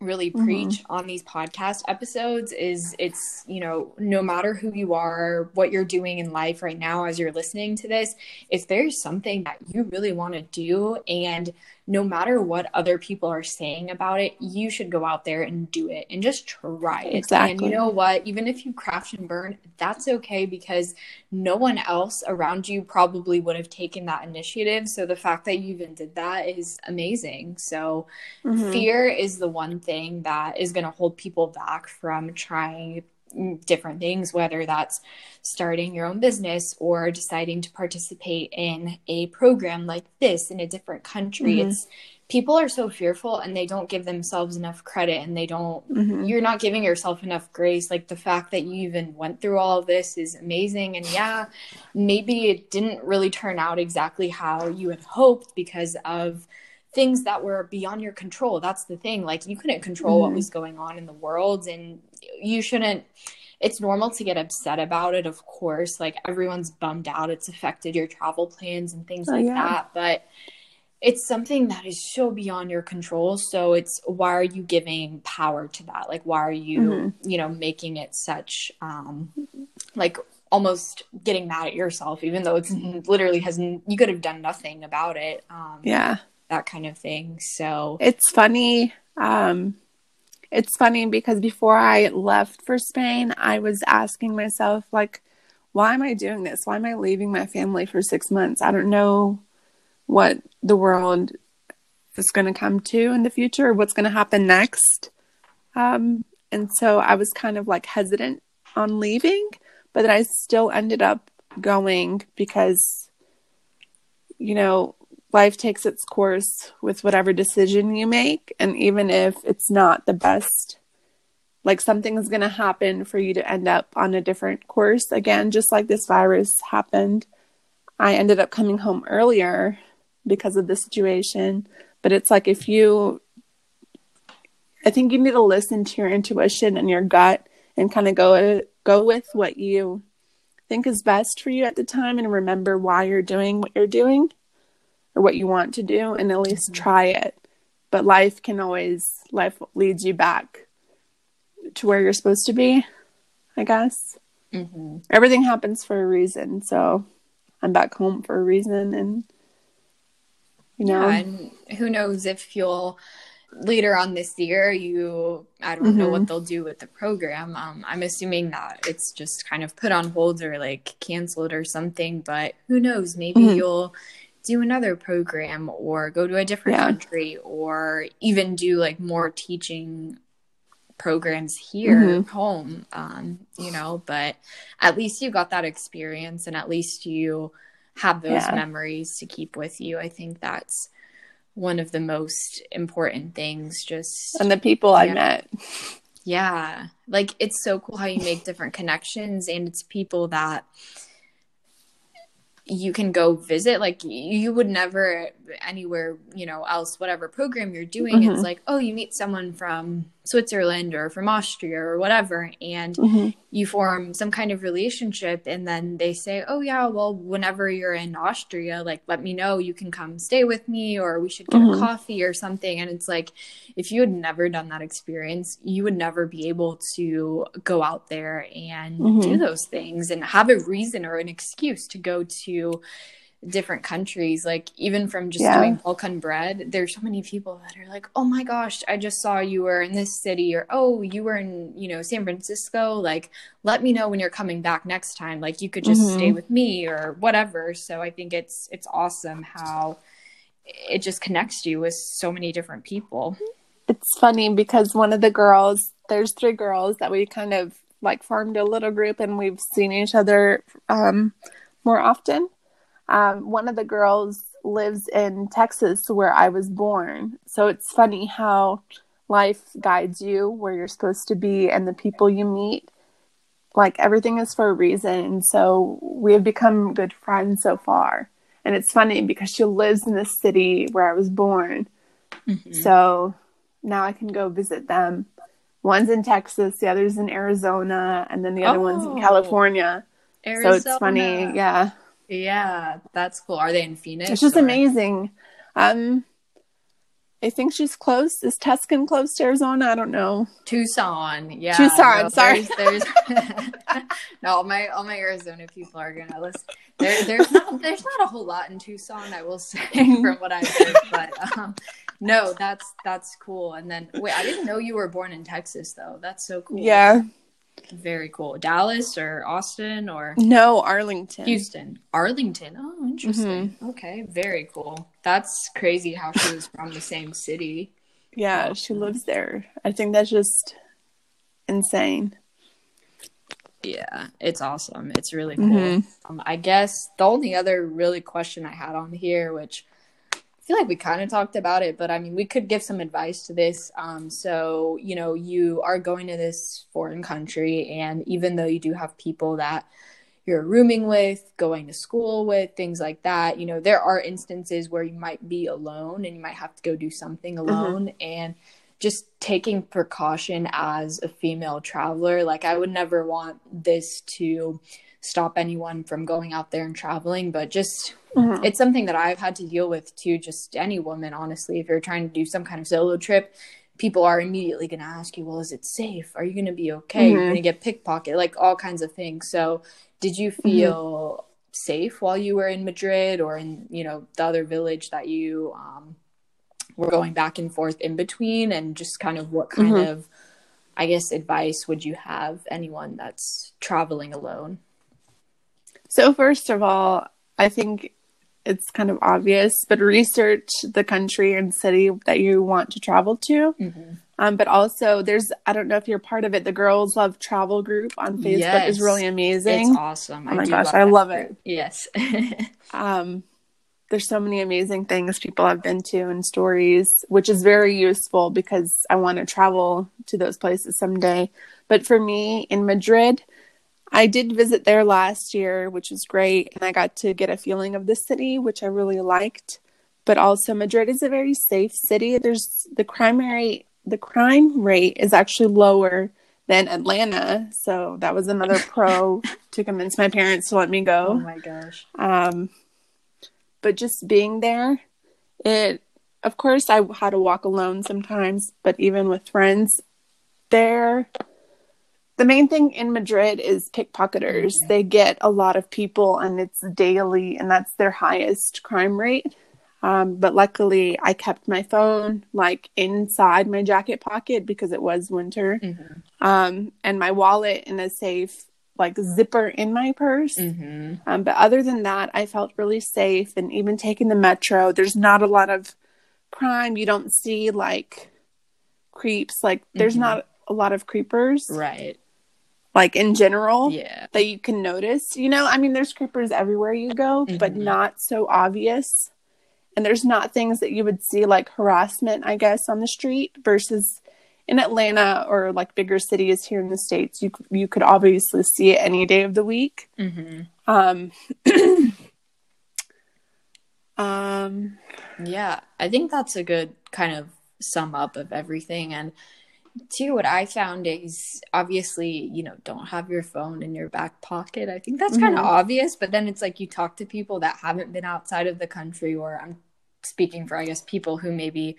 really preach mm-hmm. on these podcast episodes is it's, you know, no matter who you are, what you're doing in life right now, as you're listening to this, if there's something that you really want to do, and no matter what other people are saying about it, you should go out there and do it and just try it. Exactly. And you know what, even if you crash and burn, that's okay, because no one else around you probably would have taken that initiative. So the fact that you even did that is amazing. So mm-hmm. fear is the one thing thing that is going to hold people back from trying different things, whether that's starting your own business or deciding to participate in a program like this in a different country. Mm-hmm. It's people are so fearful and they don't give themselves enough credit, and they don't, mm-hmm. you're not giving yourself enough grace. Like, the fact that you even went through all of this is amazing. And yeah, maybe it didn't really turn out exactly how you had hoped because of things that were beyond your control. That's the thing. Like, you couldn't control mm-hmm. what was going on in the world, and you shouldn't. It's normal to get upset about it, of course. Like, everyone's bummed out. It's affected your travel plans and things oh, like yeah. that. But it's something that is so beyond your control. So it's, why are you giving power to that? Like, why are you, mm-hmm. you know, making it such, um, like, almost getting mad at yourself, even though it's literally has, you could have done nothing about it. Um, yeah. that kind of thing. So it's funny. Um, it's funny because before I left for Spain, I was asking myself, like, why am I doing this? Why am I leaving my family for six months? I don't know what the world is going to come to in the future, what's going to happen next. Um, and so I was kind of like hesitant on leaving, but then I still ended up going because, you know, life takes its course with whatever decision you make. And even if it's not the best, like, something is going to happen for you to end up on a different course. Again, just like this virus happened, I ended up coming home earlier because of the situation. But it's like, if you, I think you need to listen to your intuition and your gut and kind of go, go with what you think is best for you at the time, and remember why you're doing what you're doing, or what you want to do, and at least try it. But life can always, life leads you back to where you're supposed to be, I guess. Mm-hmm. Everything happens for a reason. So I'm back home for a reason. And, you know, yeah, and who knows if you'll, later on this year, you, I don't mm-hmm. know what they'll do with the program. Um, I'm assuming that it's just kind of put on hold or like canceled or something, but who knows, maybe mm-hmm. you'll do another program or go to a different yeah. country, or even do like more teaching programs here mm-hmm. at home, um, you know, but at least you got that experience, and at least you have those yeah. memories to keep with you. I think that's one of the most important things. Just and the people yeah. I met. Yeah. Like, it's so cool how you make different connections, and it's people that you can go visit. Like, you would never anywhere, you know, else, whatever program you're doing, mm-hmm. it's like, oh, you meet someone from Switzerland or from Austria or whatever, and mm-hmm. you form some kind of relationship, and then they say, oh yeah, well, whenever you're in Austria, like, let me know, you can come stay with me, or we should get mm-hmm. a coffee or something. And it's like, if you had never done that experience, you would never be able to go out there and mm-hmm. do those things and have a reason or an excuse to go to different countries, like even from just yeah. doing Balkan Bread, there's so many people that are like, oh my gosh, I just saw you were in this city, or oh, you were in, you know, San Francisco, like let me know when you're coming back next time, like you could just mm-hmm. stay with me or whatever. So I think it's it's awesome how it just connects you with so many different people. It's funny because one of the girls, there's three girls that we kind of like formed a little group, and we've seen each other um more often. Um, one of the girls lives in Texas where I was born. So it's funny how life guides you where you're supposed to be and the people you meet. Like everything is for a reason. And so we have become good friends so far. And it's funny because she lives in the city where I was born. Mm-hmm. So now I can go visit them. One's in Texas, the other's in Arizona, and then the other oh, one's in California. Arizona. So it's funny. Yeah. Yeah, that's cool. Are they in Phoenix? It's just or? amazing. Um, I think she's close. Is Tuscan close to Arizona? I don't know. Tucson. Yeah. Tucson. No, sorry. There's, there's no, all my all my Arizona people are gonna listen. There, there's not there's not a whole lot in Tucson, I will say, from what I've heard. But um, no, that's that's cool. And then wait, I didn't know you were born in Texas though. That's so cool. Yeah. Very cool. Dallas or Austin or no, Arlington. Houston. Arlington. Oh, interesting. Mm-hmm. Okay, very cool. That's crazy how she was from the same city. Yeah, she lives there. I think that's just insane. Yeah, it's awesome. It's really cool. Mm-hmm. Um, I guess the only other really question I had on here, which I feel like we kind of talked about it, but I mean, we could give some advice to this. Um, so, you know, you are going to this foreign country, and even though you do have people that you're rooming with, going to school with, things like that, you know, there are instances where you might be alone and you might have to go do something alone. Mm-hmm. And just taking precaution as a female traveler, like I would never want this to stop anyone from going out there and traveling, but just mm-hmm. it's something that I've had to deal with too. Just any woman, honestly, if you're trying to do some kind of solo trip, people are immediately going to ask you, well, is it safe? Are you going to be okay? Mm-hmm. You're going to get pickpocketed, like all kinds of things. So did you feel mm-hmm. safe while you were in Madrid or in, you know, the other village that you um, were going back and forth in between, and just kind of what kind mm-hmm. of, I guess, advice would you have anyone that's traveling alone? So first of all, I think it's kind of obvious, but research the country and city that you want to travel to. Mm-hmm. Um, but also there's, I don't know if you're part of it, the Girls Love Travel group on Facebook yes. is really amazing. It's awesome. Oh my gosh, I love it. Yes. um, there's so many amazing things people have been to and stories, which is very useful because I want to travel to those places someday. But for me in Madrid, I did visit there last year, which was great, and I got to get a feeling of the city, which I really liked. But also, Madrid is a very safe city. There's the crime rate, the crime rate is actually lower than Atlanta, so that was another pro to convince my parents to let me go. Oh my gosh! Um, but just being there, it of course I had to walk alone sometimes, but even with friends, there. The main thing in Madrid is pickpocketers. Okay. They get a lot of people and it's daily, and that's their highest crime rate. Um, but luckily I kept my phone like inside my jacket pocket because it was winter. Mm-hmm. Um, and my wallet in a safe like zipper in my purse. Mm-hmm. Um, but other than that, I felt really safe, and even taking the metro, there's not a lot of crime. You don't see like creeps. Like there's mm-hmm. not a lot of creepers. Right. Like in general, yeah. that you can notice, you know, I mean, there's creepers everywhere you go, mm-hmm. but not so obvious. And there's not things that you would see like harassment, I guess, on the street versus in Atlanta or like bigger cities here in the States. You you could obviously see it any day of the week. Mm-hmm. Um, um, yeah, I think that's a good kind of sum up of everything. And too, what I found is obviously, you know, don't have your phone in your back pocket. I think that's kind of mm-hmm. obvious, but then it's like you talk to people that haven't been outside of the country, or I'm speaking for, I guess, people who maybe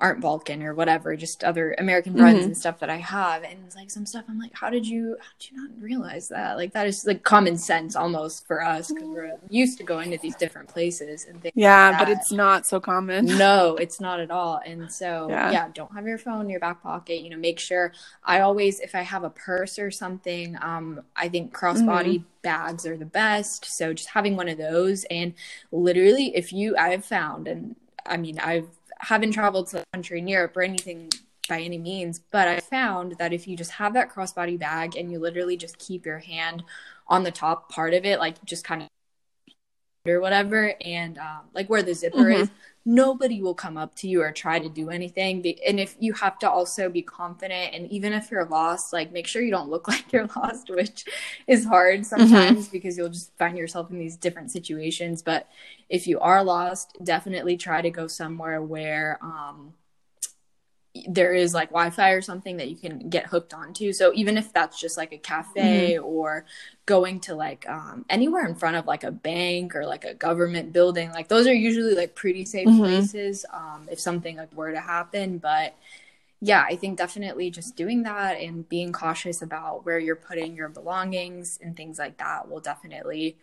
aren't Balkan or whatever, just other American brands mm-hmm. and stuff that I have. And it's like some stuff I'm like, how did you how did you not realize that? Like, that is like common sense almost for us because we're used to going to these different places and things yeah, like that. But it's not so common. No, it's not at all. And so yeah. yeah, don't have your phone in your back pocket. You know, make sure I always, if I have a purse or something, um, I think crossbody mm-hmm. bags are the best. So just having one of those. And literally, if you, I've found, and I mean, I've haven't traveled to the country in Europe or anything by any means, but I found that if you just have that crossbody bag and you literally just keep your hand on the top part of it, like just kind of or whatever, and um, like where the zipper mm-hmm. is, nobody will come up to you or try to do anything. And if you have to also be confident, and even if you're lost, like make sure you don't look like you're lost, which is hard sometimes mm-hmm. because you'll just find yourself in these different situations. But if you are lost, definitely try to go somewhere where um there is like Wi-Fi or something that you can get hooked onto. So even if that's just like a cafe mm-hmm. or going to like um, anywhere in front of like a bank or like a government building, like those are usually like pretty safe mm-hmm. places um, if something like were to happen. But yeah, I think definitely just doing that and being cautious about where you're putting your belongings and things like that will definitely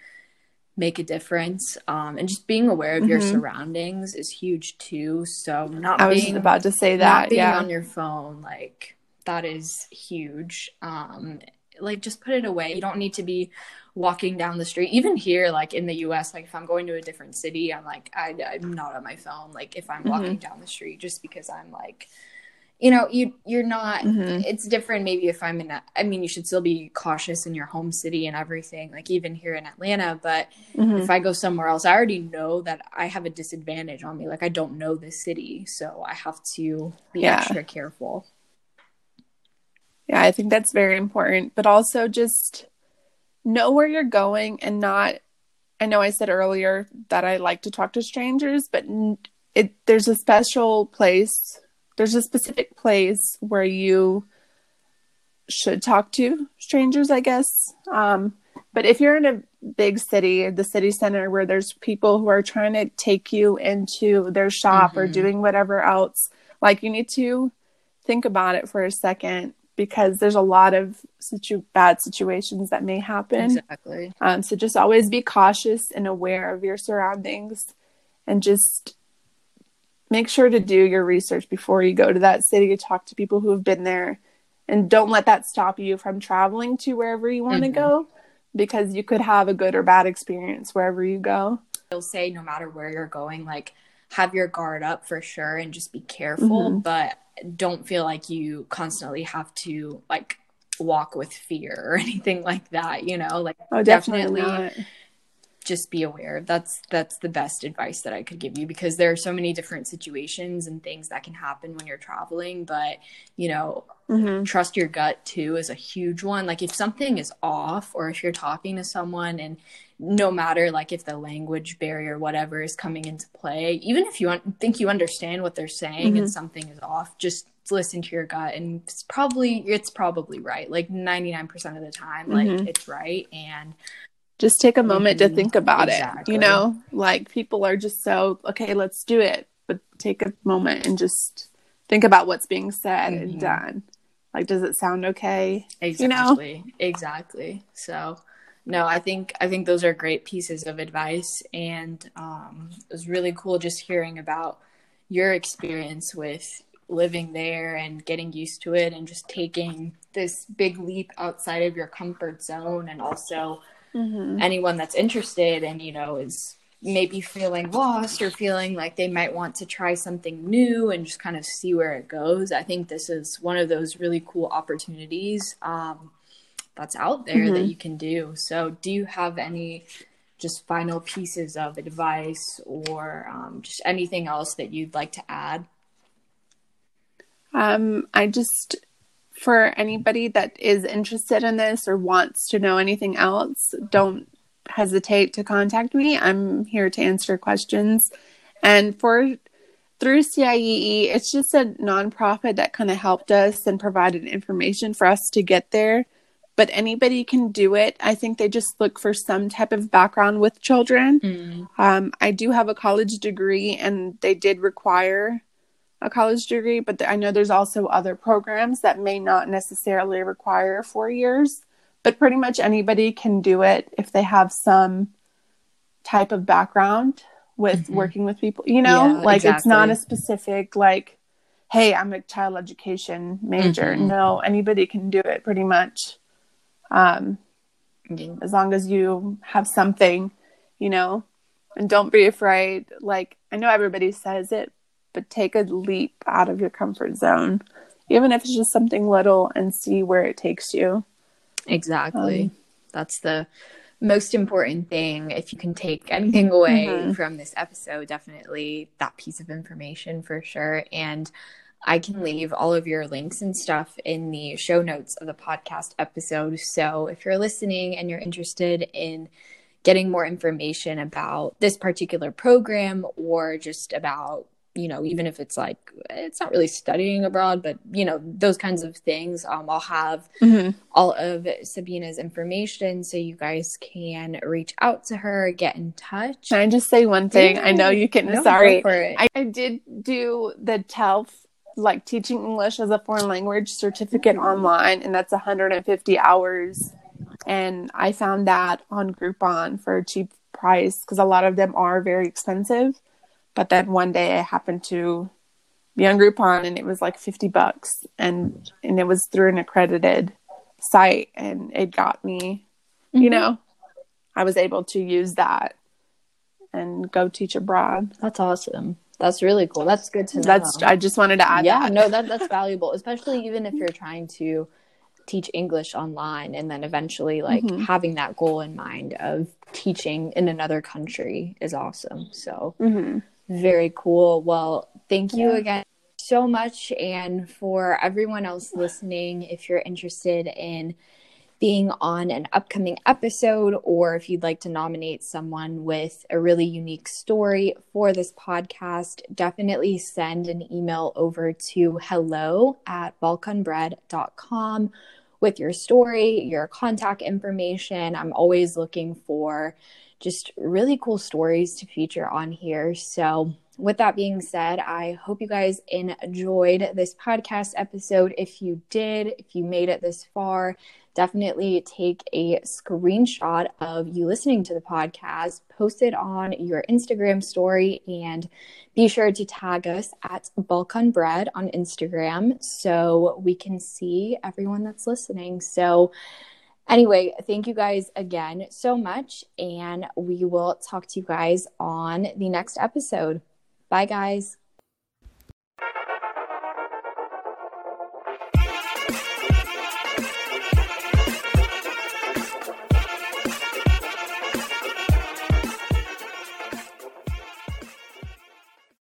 make a difference. Um, and just being aware of mm-hmm. your surroundings is huge too. So not I was being, about to say that not being yeah. on your phone, like that is huge. Um, like just put it away. You don't need to be walking down the street. Even here, like in the U S, like if I'm going to a different city, I'm like, I, I'm not on my phone. Like if I'm mm-hmm. walking down the street, just because I'm like, you know, you, you're not, mm-hmm. it's different. Maybe if I'm in, a, I mean, you should still be cautious in your home city and everything, like even here in Atlanta, but mm-hmm. if I go somewhere else, I already know that I have a disadvantage on me. Like I don't know this city, so I have to be yeah. extra careful. Yeah. I think that's very important, but also just know where you're going and not, I know I said earlier that I like to talk to strangers, but it, there's a special place There's a specific place where you should talk to strangers, I guess. Um, but if you're in a big city, the city center where there's people who are trying to take you into their shop mm-hmm. or doing whatever else, like you need to think about it for a second because there's a lot of situ- bad situations that may happen. Exactly. Um, so just always be cautious and aware of your surroundings and just make sure to do your research before you go to that city. Talk to people who have been there and don't let that stop you from traveling to wherever you want to mm-hmm. go because you could have a good or bad experience wherever you go. I'll say no matter where you're going, like have your guard up for sure and just be careful, mm-hmm. but don't feel like you constantly have to like walk with fear or anything like that, you know, like oh, definitely, definitely not. Just be aware. That's that's the best advice that I could give you because there are so many different situations and things that can happen when you're traveling. But, you know, mm-hmm. trust your gut too is a huge one. Like if something is off or if you're talking to someone and no matter like if the language barrier, whatever is coming into play, even if you un- think you understand what they're saying mm-hmm. and something is off, just listen to your gut and it's probably, it's probably right. Like ninety-nine percent of the time, like mm-hmm. it's right. And just take a moment mm-hmm. to think about exactly. it, you know, like people are just so, okay, let's do it. But take a moment and just think about what's being said mm-hmm. and done. Like, does it sound okay? Exactly. You know? Exactly. So no, I think, I think those are great pieces of advice. And um, it was really cool just hearing about your experience with living there and getting used to it and just taking this big leap outside of your comfort zone and also mm-hmm. anyone that's interested and, you know, is maybe feeling lost or feeling like they might want to try something new and just kind of see where it goes. I think this is one of those really cool opportunities um, that's out there mm-hmm. that you can do. So do you have any just final pieces of advice or um, just anything else that you'd like to add? Um, I just... For anybody that is interested in this or wants to know anything else, don't hesitate to contact me. I'm here to answer questions. And for through C I E E, it's just a nonprofit that kind of helped us and provided information for us to get there. But anybody can do it. I think they just look for some type of background with children. Mm. Um, I do have a college degree, and they did require a college degree, but th- I know there's also other programs that may not necessarily require four years, but pretty much anybody can do it if they have some type of background with mm-hmm. working with people, you know, yeah, like exactly. It's not a specific, like, hey, I'm a child education major. Mm-hmm. No, anybody can do it pretty much. Um, mm-hmm. As long as you have something, you know, and don't be afraid. Like, I know everybody says it, but take a leap out of your comfort zone, even if it's just something little, and see where it takes you. Exactly. Um, That's the most important thing. If you can take anything away mm-hmm. from this episode, definitely that piece of information for sure. And I can leave all of your links and stuff in the show notes of the podcast episode. So if you're listening and you're interested in getting more information about this particular program, or just about, you know, even if it's like, it's not really studying abroad, but, you know, those kinds of things. Um, I'll have mm-hmm. all of Sabina's information so you guys can reach out to her, get in touch. Can I just say one thing? Yeah. I know you can, no, sorry. For it. I, I did do the TELF, like teaching English as a foreign language certificate online, and that's one hundred fifty hours. And I found that on Groupon for a cheap price, because a lot of them are very expensive. But then one day I happened to be on Groupon, and it was like fifty bucks, and, and it was through an accredited site, and it got me, mm-hmm. you know, I was able to use that and go teach abroad. That's awesome. That's really cool. That's good to know. That's, I just wanted to add yeah, that. Yeah, no, that, that's valuable, especially even if you're trying to teach English online, and then eventually like mm-hmm. having that goal in mind of teaching in another country is awesome. So mm-hmm. very cool. Well, thank you yeah. again so much. And for everyone else listening, if you're interested in being on an upcoming episode, or if you'd like to nominate someone with a really unique story for this podcast, definitely send an email over to hello at balkanbread dot com with your story, your contact information. I'm always looking for just really cool stories to feature on here. So with that being said, I hope you guys enjoyed this podcast episode. If you did, if you made it this far, definitely take a screenshot of you listening to the podcast, post it on your Instagram story, and be sure to tag us at Balkan Bread on Instagram so we can see everyone that's listening. So anyway, thank you guys again so much, and we will talk to you guys on the next episode. Bye, guys.